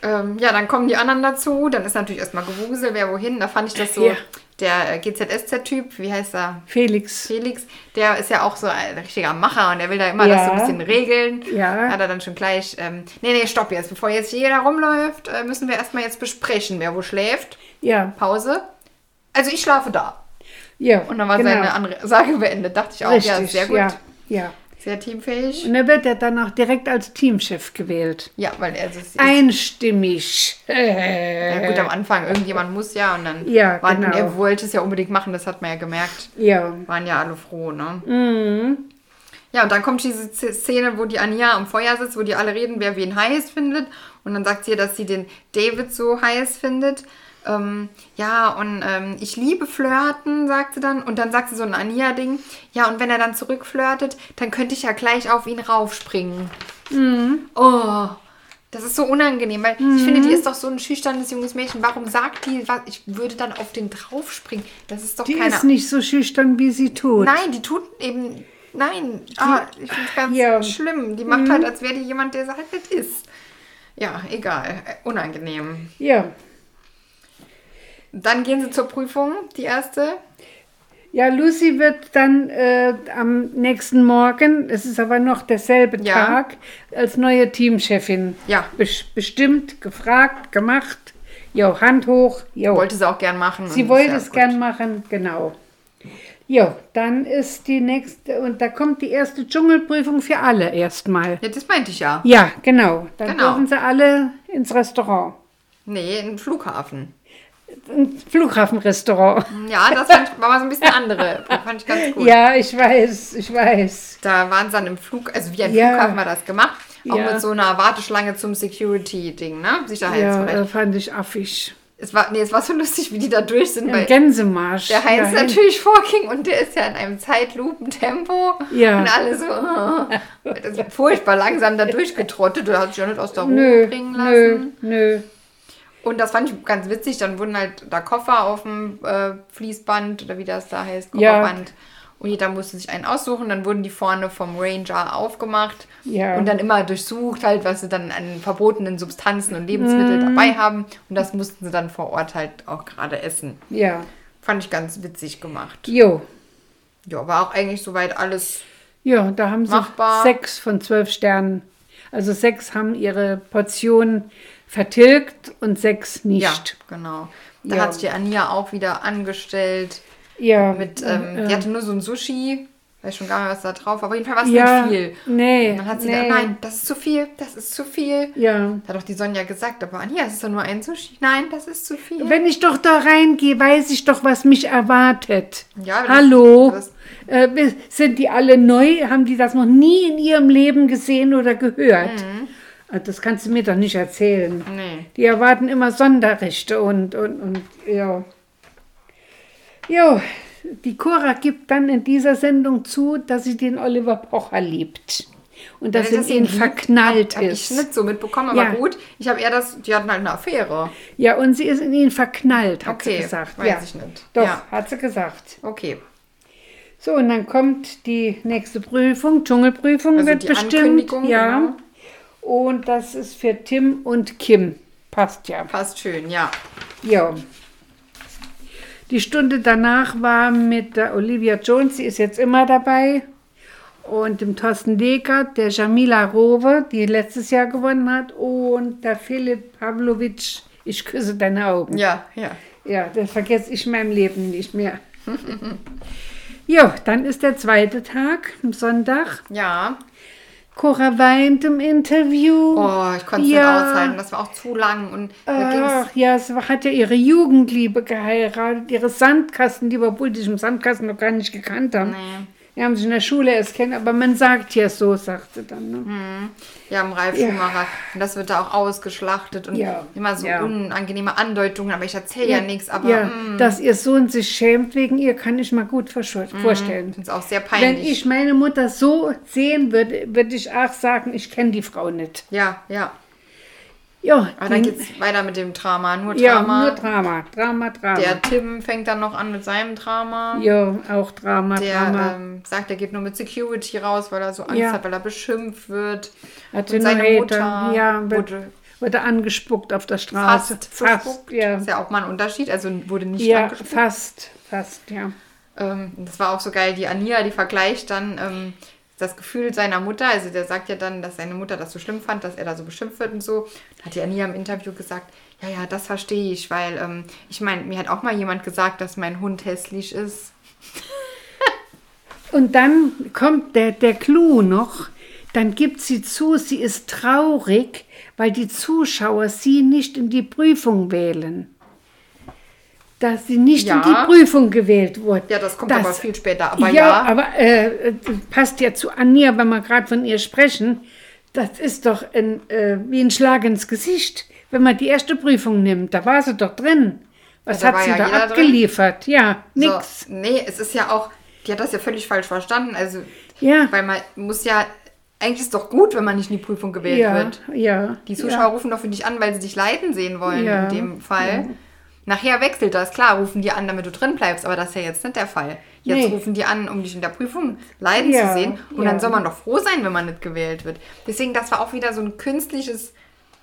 Ähm, ja, dann kommen die anderen dazu. Dann ist natürlich erstmal Gewusel, wer wohin. Da fand ich das so... Ja. Der G Z S Z-Typ, wie heißt er? Felix. Felix, der ist ja auch so ein richtiger Macher und der will da immer ja. das so ein bisschen regeln. Ja. Hat er dann schon gleich, ähm, nee, nee, stopp jetzt. Bevor jetzt jeder rumläuft, müssen wir erstmal jetzt besprechen, wer wo schläft. Ja. Pause. Also ich schlafe da. Ja, und dann war genau. seine Ansage beendet. Dachte ich auch, richtig, ja, sehr gut. Ja, ja. Sehr teamfähig. Und dann wird er dann auch direkt als Teamchef gewählt. Ja, weil er es ist. Einstimmig. Ja gut, am Anfang, irgendjemand muss ja und dann ja, waren, genau. er wollte es ja unbedingt machen, das hat man ja gemerkt. Ja. Waren ja alle froh, ne? Mhm. Ja, und dann kommt diese Szene, wo die Ania am Feuer sitzt, wo die alle reden, wer wen heiß findet. Und dann sagt sie, dass sie den David so heiß findet. Ähm, ja, und ähm, ich liebe Flirten, sagt sie dann. Und dann sagt sie so ein Ania-Ding. Ja, und wenn er dann zurückflirtet, dann könnte ich ja gleich auf ihn raufspringen. Mhm. Oh, das ist so unangenehm, weil mhm. ich finde, die ist doch so ein schüchternes junges Mädchen. Warum sagt die, was, ich würde dann auf den draufspringen? Das ist doch die keine... Die ist nicht so schüchtern, wie sie tut. Nein, die tut eben... Nein, die, ah, ich finde es ganz ja. schlimm. Die macht mhm. halt, als wäre die jemand, der halt nicht ist. Ja, egal. Unangenehm. Ja. Dann gehen sie zur Prüfung, die erste. Ja, Lucy wird dann äh, am nächsten Morgen, es ist aber noch derselbe ja. Tag, als neue Teamchefin ja. bestimmt, gefragt, gemacht. Jo, Hand hoch. Jo. Wollte sie auch gern machen. Sie wollte es gern machen, genau. Jo, dann ist die nächste, und da kommt die erste Dschungelprüfung für alle erstmal. Ja, das meinte ich ja. Ja, genau. Dann genau. dürfen sie alle ins Restaurant. Nee, in den Flughafen. Ein Flughafenrestaurant. Ja, das fand ich, war mal so ein bisschen andere. Das fand ich ganz gut. Ja, ich weiß, ich weiß. Da waren sie dann im Flug, also wie ein ja. Flughafen war das gemacht. Auch ja. mit so einer Warteschlange zum Security-Ding, ne? Sicherheitsbereich. Ja, fand ich affig. Es war, nee, es war so lustig, wie die da durch sind. Im Gänsemarsch. Der Heinz dahin. Natürlich vorging und der ist ja in einem Zeitlupentempo. Ja. Und alle so, oh, das ist furchtbar langsam da durchgetrottet. Du hast dich ja nicht aus der Ruhe nö, bringen lassen. Nö, nö. Und das fand ich ganz witzig. Dann wurden halt da Koffer auf dem äh, Fließband oder wie das da heißt, Kofferband. Ja. Und jeder musste sich einen aussuchen. Dann wurden die vorne vom Ranger aufgemacht ja. und dann immer durchsucht, halt, was sie dann an verbotenen Substanzen und Lebensmitteln mm. dabei haben. Und das mussten sie dann vor Ort halt auch gerade essen. Ja. Fand ich ganz witzig gemacht. Jo. Ja, war auch eigentlich soweit alles ja, da haben sie machbar. Sechs von zwölf Sternen. Also sechs haben ihre Portion vertilgt und sechs nicht. Ja, genau. Da ja. hat sich die Ania auch wieder angestellt. Ja. Mit, ähm, äh, die hatte nur so ein Sushi, weiß schon gar nicht, was da drauf war, aber jedenfalls war es ja, nicht viel. Nee. Und dann hat sie nee. gesagt, nein, das ist zu viel, das ist zu viel. Ja. Da hat doch die Sonja gesagt, aber Anja, es ist doch nur ein Sushi. Nein, das ist zu viel. Wenn ich doch da reingehe, weiß ich doch, was mich erwartet. Ja. Das, Hallo. Das, äh, sind die alle neu? Haben die das noch nie in ihrem Leben gesehen oder gehört? Mhm. Das kannst du mir doch nicht erzählen. Nee. Die erwarten immer Sonderrechte und, und, und, ja. Jo, die Cora gibt dann in dieser Sendung zu, dass sie den Oliver Pocher liebt. Und dass sie ja, das in ihn verknallt hab, hab ist. Ich habe nicht so mitbekommen, aber ja. gut. Ich habe eher das, die hatten halt eine Affäre. Ja, und sie ist in ihn verknallt, hat okay, sie gesagt. Weiß ja. ich nicht. Doch, ja. hat sie gesagt. Okay. So, und dann kommt die nächste Prüfung. Dschungelprüfung also wird die bestimmt. Ankündigung, ja. Genau. Und das ist für Tim und Kim. Passt ja. Passt schön, ja. Ja. Die Stunde danach war mit der Olivia Jones, sie ist jetzt immer dabei, und dem Thorsten Legert, der Jamila Rowe, die letztes Jahr gewonnen hat, und der Philipp Pavlovic, ich küsse deine Augen. Ja, ja. Ja, das vergesse ich in meinem Leben nicht mehr. Jo, dann ist der zweite Tag, am Sonntag. Ja. Cora weint im Interview. Oh, ich konnte es ja. nicht aushalten. Das war auch zu lang. Und ach, ja, sie hat ja ihre Jugendliebe geheiratet, ihre Sandkastenliebe, obwohl die sich im Sandkasten noch gar nicht gekannt haben. Nee. Die haben sich in der Schule erst kennen, aber man sagt ja so, sagt sie dann. Ne? Hm. Ja, im Ralf Schumacher. Ja. Und das wird da auch ausgeschlachtet und ja. immer so ja. unangenehme Andeutungen, aber ich erzähle ja, ja nichts. Aber ja. dass ihr Sohn sich schämt wegen ihr, kann ich mal gut mhm. vorstellen. Das ist auch sehr peinlich. Wenn ich meine Mutter so sehen würde, würde ich auch sagen, ich kenne die Frau nicht. Ja, ja. Ja, aber dann geht es weiter mit dem Drama. Nur Drama. Ja, nur Drama. Drama, Drama. Der Tim fängt dann noch an mit seinem Drama. Ja, auch Drama, der, Drama. Der ähm, sagt, er geht nur mit Security raus, weil er so Angst ja. hat, weil er beschimpft wird. Hat und seine Hater. Mutter ja, wird, wurde, wurde angespuckt auf der Straße. Fast. Fast, ja. Das ist ja auch mal ein Unterschied. Also wurde nicht ja, angespuckt. Ja, fast. Fast, ja. Ähm, das war auch so geil. Die Ania, die vergleicht dann... Ähm, das Gefühl seiner Mutter, also der sagt ja dann, dass seine Mutter das so schlimm fand, dass er da so beschimpft wird und so, hat ja nie im Interview gesagt, ja, ja, das verstehe ich, weil, ähm, ich meine, mir hat auch mal jemand gesagt, dass mein Hund hässlich ist. Und dann kommt der, der Clou noch, dann gibt sie zu, sie ist traurig, weil die Zuschauer sie nicht in die Prüfung wählen. Dass sie nicht ja. in die Prüfung gewählt wurde. Ja, das kommt das, aber viel später. Aber ja, ja. aber äh, passt ja zu Anja, wenn wir gerade von ihr sprechen. Das ist doch ein, äh, wie ein Schlag ins Gesicht, wenn man die erste Prüfung nimmt. Da war sie doch drin. Was ja, hat sie ja da abgeliefert? Drin. Ja, nix. So, nee, es ist ja auch, die hat das ja völlig falsch verstanden. Also, ja. weil man muss ja, eigentlich ist es doch gut, wenn man nicht in die Prüfung gewählt ja, wird. Ja, die Zuschauer ja. rufen doch für dich an, weil sie dich leiden sehen wollen ja, in dem Fall. Ja. Nachher wechselt das, klar, rufen die an, damit du drin bleibst, aber das ist ja jetzt nicht der Fall. Jetzt nee. rufen die an, um dich in der Prüfung leiden ja, zu sehen und ja. dann soll man doch froh sein, wenn man nicht gewählt wird. Deswegen, das war auch wieder so ein künstliches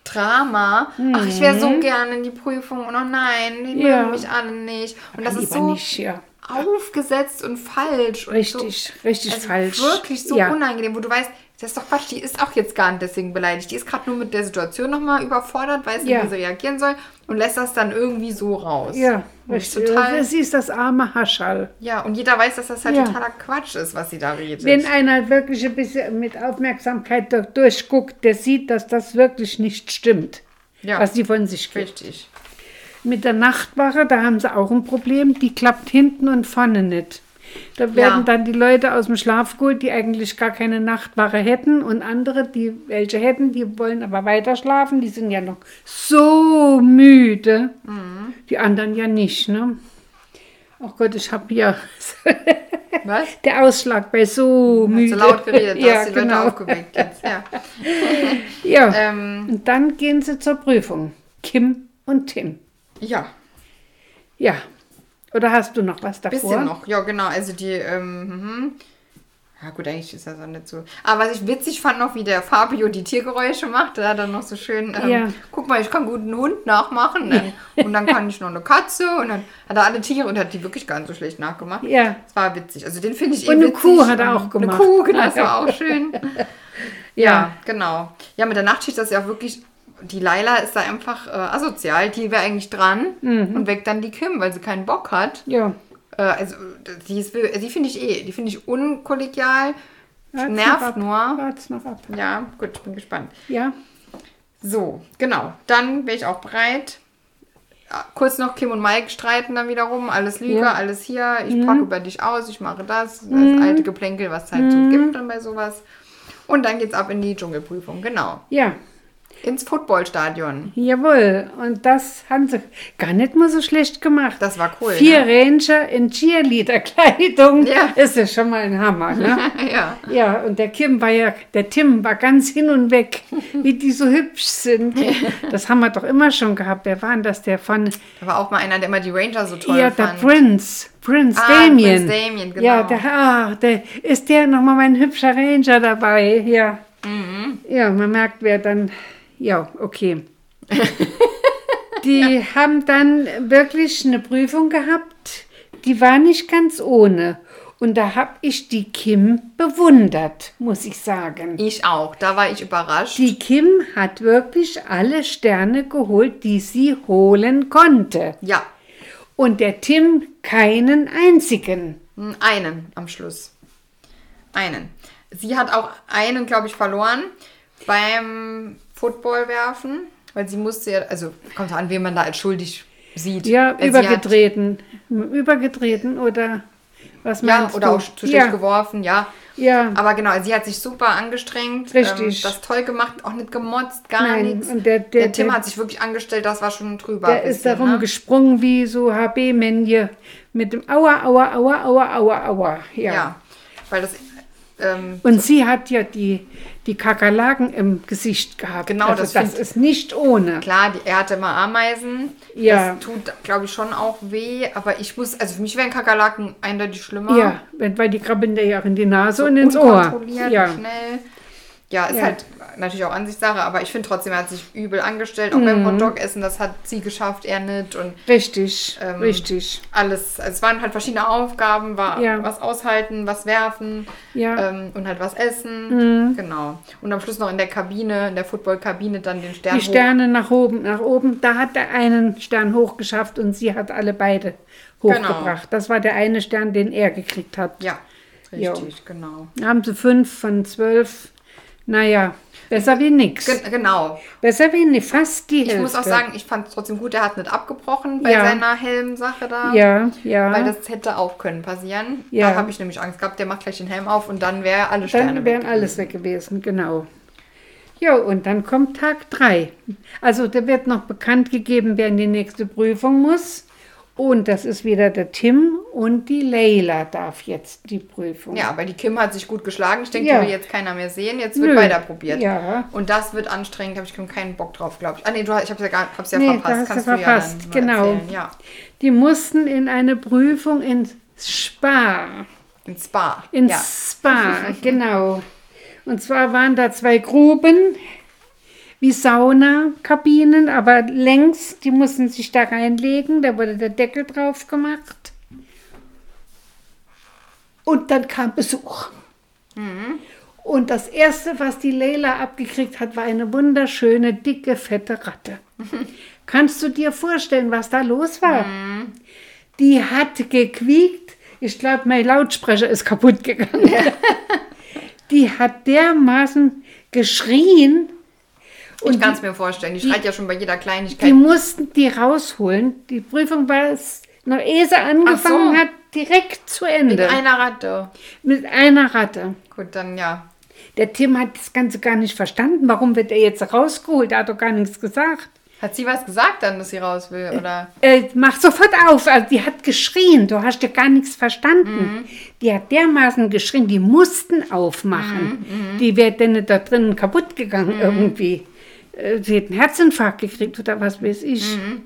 Drama. Mhm. Ach, ich wäre so gerne in die Prüfung und oh nein, die ja. mögen mich alle nicht. Und das ist so nicht, ja. aufgesetzt und falsch. Richtig, und so, richtig also falsch. Wirklich so ja. unangenehm, wo du weißt, das ist doch Quatsch, die ist auch jetzt gar nicht deswegen beleidigt. Die ist gerade nur mit der Situation nochmal überfordert, weiß nicht, ja. wie sie reagieren soll und lässt das dann irgendwie so raus. Ja, richtig. Total, sie ist das arme Haschall. Ja, und jeder weiß, dass das halt ja. totaler Quatsch ist, was sie da redet. Wenn einer wirklich ein bisschen mit Aufmerksamkeit durchguckt, der sieht, dass das wirklich nicht stimmt, ja. was sie von sich kriegt. Richtig. Mit der Nachtwache, da haben sie auch ein Problem, die klappt hinten und vorne nicht. Da werden ja. dann die Leute aus dem Schlaf geholt, die eigentlich gar keine Nachtwache hätten, und andere, die welche hätten, die wollen aber weiter schlafen, die sind ja noch so müde, mhm. die anderen ja nicht, ne? Oh Gott, ich habe hier was? Der Ausschlag bei so müde. Hast du laut geredet, du ja, hast die genau. Leute aufgeweckt jetzt. Ja, ja. Ähm. Und dann gehen sie zur Prüfung, Kim und Tim. Ja. Ja. Oder hast du noch was davor? Bisschen noch, ja genau, also die, ähm, ja gut, eigentlich ist das auch nicht so. Aber was ich witzig fand noch, wie der Fabio die Tiergeräusche macht, da hat er noch so schön, ähm, ja. guck mal, ich kann gut einen Hund nachmachen äh, und dann kann ich noch eine Katze, und dann hat er alle Tiere und hat die wirklich gar nicht so schlecht nachgemacht. Ja. Das war witzig, also den finde ich eben eh witzig. Und eine Kuh hat er auch gemacht. Eine Kuh, genau, das war auch schön. ja, ja, genau. Ja, mit der Nachtschicht, das ist ja wirklich... Die Laila ist da einfach äh, asozial, die wäre eigentlich dran mhm. und weckt dann die Kim, weil sie keinen Bock hat. Ja. Äh, also die, die finde ich eh, die finde ich unkollegial, wart's nervt nur. Wart's noch ab. Ja, gut, ich bin gespannt. Ja. So, genau, dann wäre ich auch bereit. Kurz noch, Kim und Mike streiten dann wiederum, alles Lüge, ja. alles hier, ich mhm. packe über dich aus, ich mache das, das mhm. alte Geplänkel, was es halt mhm. so gibt dann bei sowas. Und dann geht's ab in die Dschungelprüfung, genau. Ja. Ins Footballstadion. Jawohl, und das haben sie gar nicht mal so schlecht gemacht. Das war cool. Vier ne? Ranger in Cheerleader-Kleidung. Ja. Ist ja schon mal ein Hammer, ne? ja. Ja, und der Kim war ja, der Tim war ganz hin und weg, wie die so hübsch sind. Das haben wir doch immer schon gehabt. Wer war denn das, der von... Da war auch mal einer, der immer die Ranger so toll ja, fand. Ja, der Prince. Prince ah, Damien. Prince Damien, genau. Ja, der, ah, der, ist der nochmal mein hübscher Ranger dabei? Ja. Mhm. Ja, man merkt, wer dann... Ja, okay. Die ja. haben dann wirklich eine Prüfung gehabt, die war nicht ganz ohne. Und da habe ich die Kim bewundert, muss ich sagen. Ich auch, da war ich überrascht. Die Kim hat wirklich alle Sterne geholt, die sie holen konnte. Ja. Und der Tim keinen einzigen. Einen am Schluss. Einen. Sie hat auch einen, glaube ich, verloren beim... Football werfen, weil sie musste ja, also kommt an, wen man da als schuldig sieht. Ja, weil übergetreten. Übergetreten oder was meinst du? Ja, oder auch zu schlecht geworfen, ja. Ja. Aber genau, sie hat sich super angestrengt. Richtig. Ähm, das toll gemacht, auch nicht gemotzt, gar Nein. nichts. Und der, der, der Tim der, hat sich wirklich angestellt, das war schon drüber. Der bisschen, ist darum ne? gesprungen wie so H B-Mänje mit dem Aua, Aua, Aua, Aua, Aua, Aua. Ja, ja weil das... Ähm, und so. Sie hat ja die, die Kakerlaken im Gesicht gehabt. Genau, also das, das ist nicht ohne. Klar, die, er hatte immer Ameisen. Ja. Das tut, glaube ich, schon auch weh. Aber ich muss, also für mich wären Kakerlaken eindeutig schlimmer. Ja, weil die krabben ja auch in die Nase so und ins Ohr. Unkontrolliert, ja. schnell. Ja, ist ja. halt natürlich auch Ansichtssache, aber ich finde trotzdem, er hat sich übel angestellt. Auch mhm. beim Hotdog-Essen, das hat sie geschafft, er nicht. Und, richtig, ähm, richtig. Alles, also es waren halt verschiedene Aufgaben, war ja. was aushalten, was werfen ja. ähm, und halt was essen. Mhm. Genau. Und am Schluss noch in der Kabine, in der Football-Kabine dann den Stern Die Sterne hoch. nach oben, nach oben. Da hat er einen Stern hochgeschafft und sie hat alle beide hochgebracht. Genau. Das war der eine Stern, den er gekriegt hat. Ja, richtig, jo. genau. Da haben sie fünf von zwölf... Naja, besser wie nix. Ge- genau. Besser wie nix, fast die Hälfte. Ich muss auch sagen, ich fand es trotzdem gut, er hat nicht abgebrochen bei ja. seiner Helmsache da. Ja, ja. Weil das hätte auch können passieren. Ja. Da habe ich nämlich Angst gehabt, der macht gleich den Helm auf und dann wäre alle Sterne Dann wären weg alles weg gewesen, genau. Ja, und dann kommt Tag drei. Also da wird noch bekannt gegeben, wer in die nächste Prüfung muss. Und das ist wieder der Tim und die Laila darf jetzt die Prüfung. Ja, aber die Kim hat sich gut geschlagen. Ich denke, ja. die will jetzt keiner mehr sehen. Jetzt wird Nö. weiter probiert. Ja. Und das wird anstrengend. Da habe ich Kim keinen Bock drauf, glaube ich. Ah, nee, du, ich habe es ja, hab's ja nee, verpasst. Kannst ja du verpasst. ja dann genau. erzählen. Ja. Die mussten in eine Prüfung ins Spa. Ins Spa. Ins ja. Spa, genau. Und zwar waren da zwei Gruben, wie Saunakabinen, aber längs, die mussten sich da reinlegen, da wurde der Deckel drauf gemacht. Und dann kam Besuch. Mhm. Und das Erste, was die Laila abgekriegt hat, war eine wunderschöne, dicke, fette Ratte. Mhm. Kannst du dir vorstellen, was da los war? Mhm. Die hat gequiekt. Ich glaube, mein Lautsprecher ist kaputt gegangen. Ja. Die hat dermaßen geschrien. Und ich kann es mir vorstellen, die, die schreit ja schon bei jeder Kleinigkeit. Die mussten die rausholen. Die Prüfung war es, noch ehe sie angefangen so. hat, direkt zu Ende. Mit einer Ratte. Mit einer Ratte. Gut, dann ja. Der Tim hat das Ganze gar nicht verstanden. Warum wird er jetzt rausgeholt? Er hat doch gar nichts gesagt. Hat sie was gesagt dann, dass sie raus will, oder? Äh, äh, mach sofort auf. Also die hat geschrien. Du hast ja gar nichts verstanden. Mhm. Die hat dermaßen geschrien. Die mussten aufmachen. Mhm. Die wäre dann da drinnen kaputt gegangen mhm. irgendwie. Äh, sie hätte einen Herzinfarkt gekriegt oder was weiß ich. Mhm.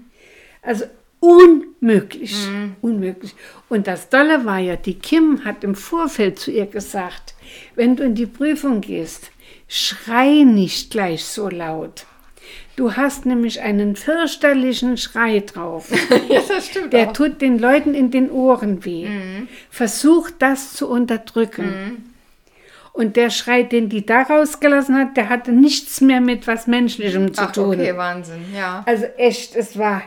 Also unmöglich. Mhm. Unmöglich. Und das Dolle war ja, die Kim hat im Vorfeld zu ihr gesagt, wenn du in die Prüfung gehst, schrei nicht gleich so laut. Du hast nämlich einen fürchterlichen Schrei drauf. Ja, das stimmt Der auch. Tut den Leuten in den Ohren weh. Mhm. Versuch das zu unterdrücken. Mhm. Und der Schrei, den die da rausgelassen hat, der hatte nichts mehr mit was Menschlichem zu Ach, tun. Okay, Wahnsinn, ja. Also echt, es war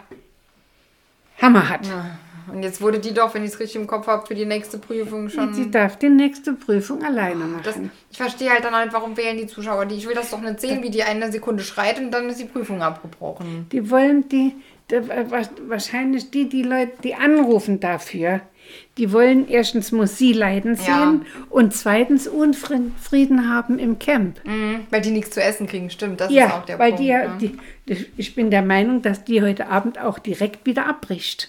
hammerhart. Ja. Und jetzt wurde die doch, wenn ich es richtig im Kopf habe, für die nächste Prüfung schon... Sie darf die nächste Prüfung alleine machen. Das, ich verstehe halt dann halt, warum wählen die Zuschauer die. Ich will das doch nicht sehen, wie die eine Sekunde schreit und dann ist die Prüfung abgebrochen. Die wollen die, die wahrscheinlich die, die Leute, die anrufen dafür, die wollen erstens, muss sie leiden sehen ja. und zweitens Unfrieden haben im Camp. Mhm, weil die nichts zu essen kriegen, stimmt, das ja, ist auch der weil Punkt. Die, ja. die, ich bin der Meinung, dass die heute Abend auch direkt wieder abbricht.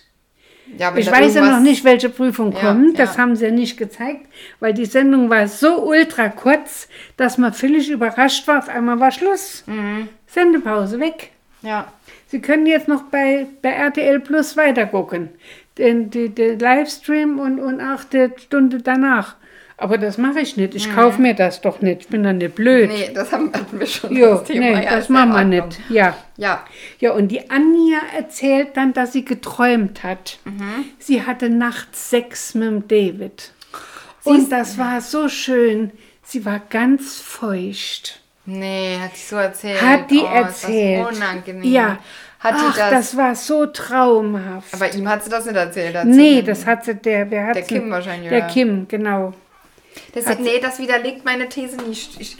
Ja, ich weiß ja noch nicht, welche Prüfung kommt. Ja, das ja. haben sie ja nicht gezeigt, weil die Sendung war so ultra kurz, dass man völlig überrascht war. Auf einmal war Schluss. Mhm. Sendepause, weg. Ja. Sie können jetzt noch bei, bei R T L Plus weitergucken. Den, den, den Livestream und, und auch die Stunde danach. Aber das mache ich nicht. Ich mhm. kaufe mir das doch nicht. Ich bin doch nicht blöd. Nee, das haben wir schon jo, das Thema. Nee, ja, das machen wir nicht. Ja. Ja. Ja, und die Anja erzählt dann, dass sie geträumt hat. Mhm. Sie hatte nachts Sex mit dem David. Sie und das war so schön. Sie war ganz feucht. Nee, hat sie so erzählt. Hat die oh, erzählt. Das ist unangenehm. Ja. Hat Ach, das, das war so traumhaft. Aber ihm hat sie das nicht erzählt. Hat nee, sie das hat sie der, wer hat Der Kim sie? wahrscheinlich. Der oder? Kim, genau. Das hat, nee, das widerlegt meine These nicht. Ich,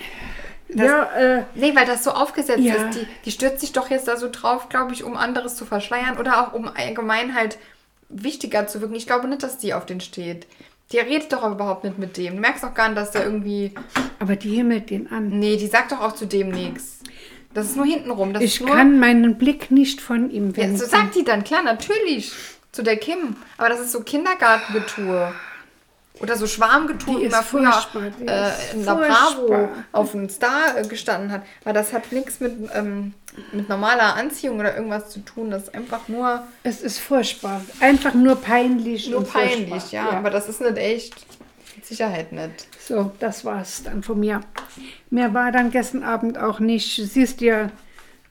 das, ja, äh, nee, weil das so aufgesetzt ja. ist. Die, die stürzt sich doch jetzt da so drauf, glaube ich, um anderes zu verschleiern oder auch um allgemein halt wichtiger zu wirken. Ich glaube nicht, dass die auf den steht. Die redet doch überhaupt nicht mit dem. Du merkst doch gar nicht, dass der irgendwie... Aber die himmelt den an. Nee, die sagt doch auch zu dem nichts. Das ist nur hintenrum. Das ich ist nur, kann meinen Blick nicht von ihm wenden. Ja, so sagt die dann, klar, natürlich. Zu der Kim. Aber das ist so Kindergartengetue. Oder so Schwarmgetue, wie man früher äh, in der Bravo auf dem Star äh, gestanden hat. Weil das hat nichts mit, ähm, mit normaler Anziehung oder irgendwas zu tun. Das ist einfach nur... Es ist furchtbar. Einfach nur peinlich. Nur und peinlich, ja, ja. Aber das ist nicht echt. Mit Sicherheit nicht. So, das war's dann von mir. Mehr war dann gestern Abend auch nicht. Du siehst ja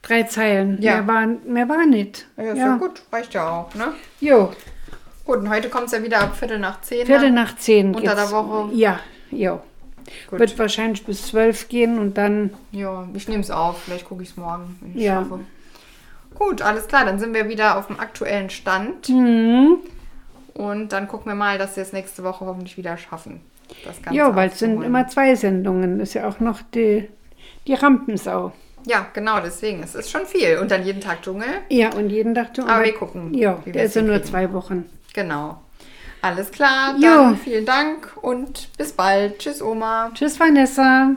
drei Zeilen. Ja. Mehr war, mehr war nicht. Ja, ist ja. ja gut. Reicht ja auch, ne? Jo. Gut, und heute kommt es ja wieder ab Viertel nach zehn. Viertel nach zehn unter der Woche. Ja, ja. Gut. Wird wahrscheinlich bis zwölf gehen und dann... Ja, ich nehme es auf. Vielleicht gucke ich es morgen, wenn ich ja. schaffe. Gut, alles klar. Dann sind wir wieder auf dem aktuellen Stand. Mhm. Und dann gucken wir mal, dass wir es nächste Woche hoffentlich wieder schaffen. Das Ganze ja, weil es sind immer zwei Sendungen. Ist ja auch noch die, die Rampensau. Ja, genau, deswegen. Es ist schon viel. Und dann jeden Tag Dschungel. Ja, und jeden Tag Dschungel. Aber wir gucken. Ja, der ist ja nur zwei Wochen. Genau. Alles klar, dann jo. vielen Dank und bis bald. Tschüss, Oma. Tschüss, Vanessa.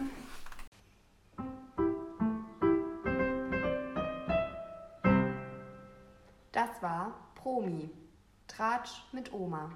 Das war Promi. Tratsch mit Oma.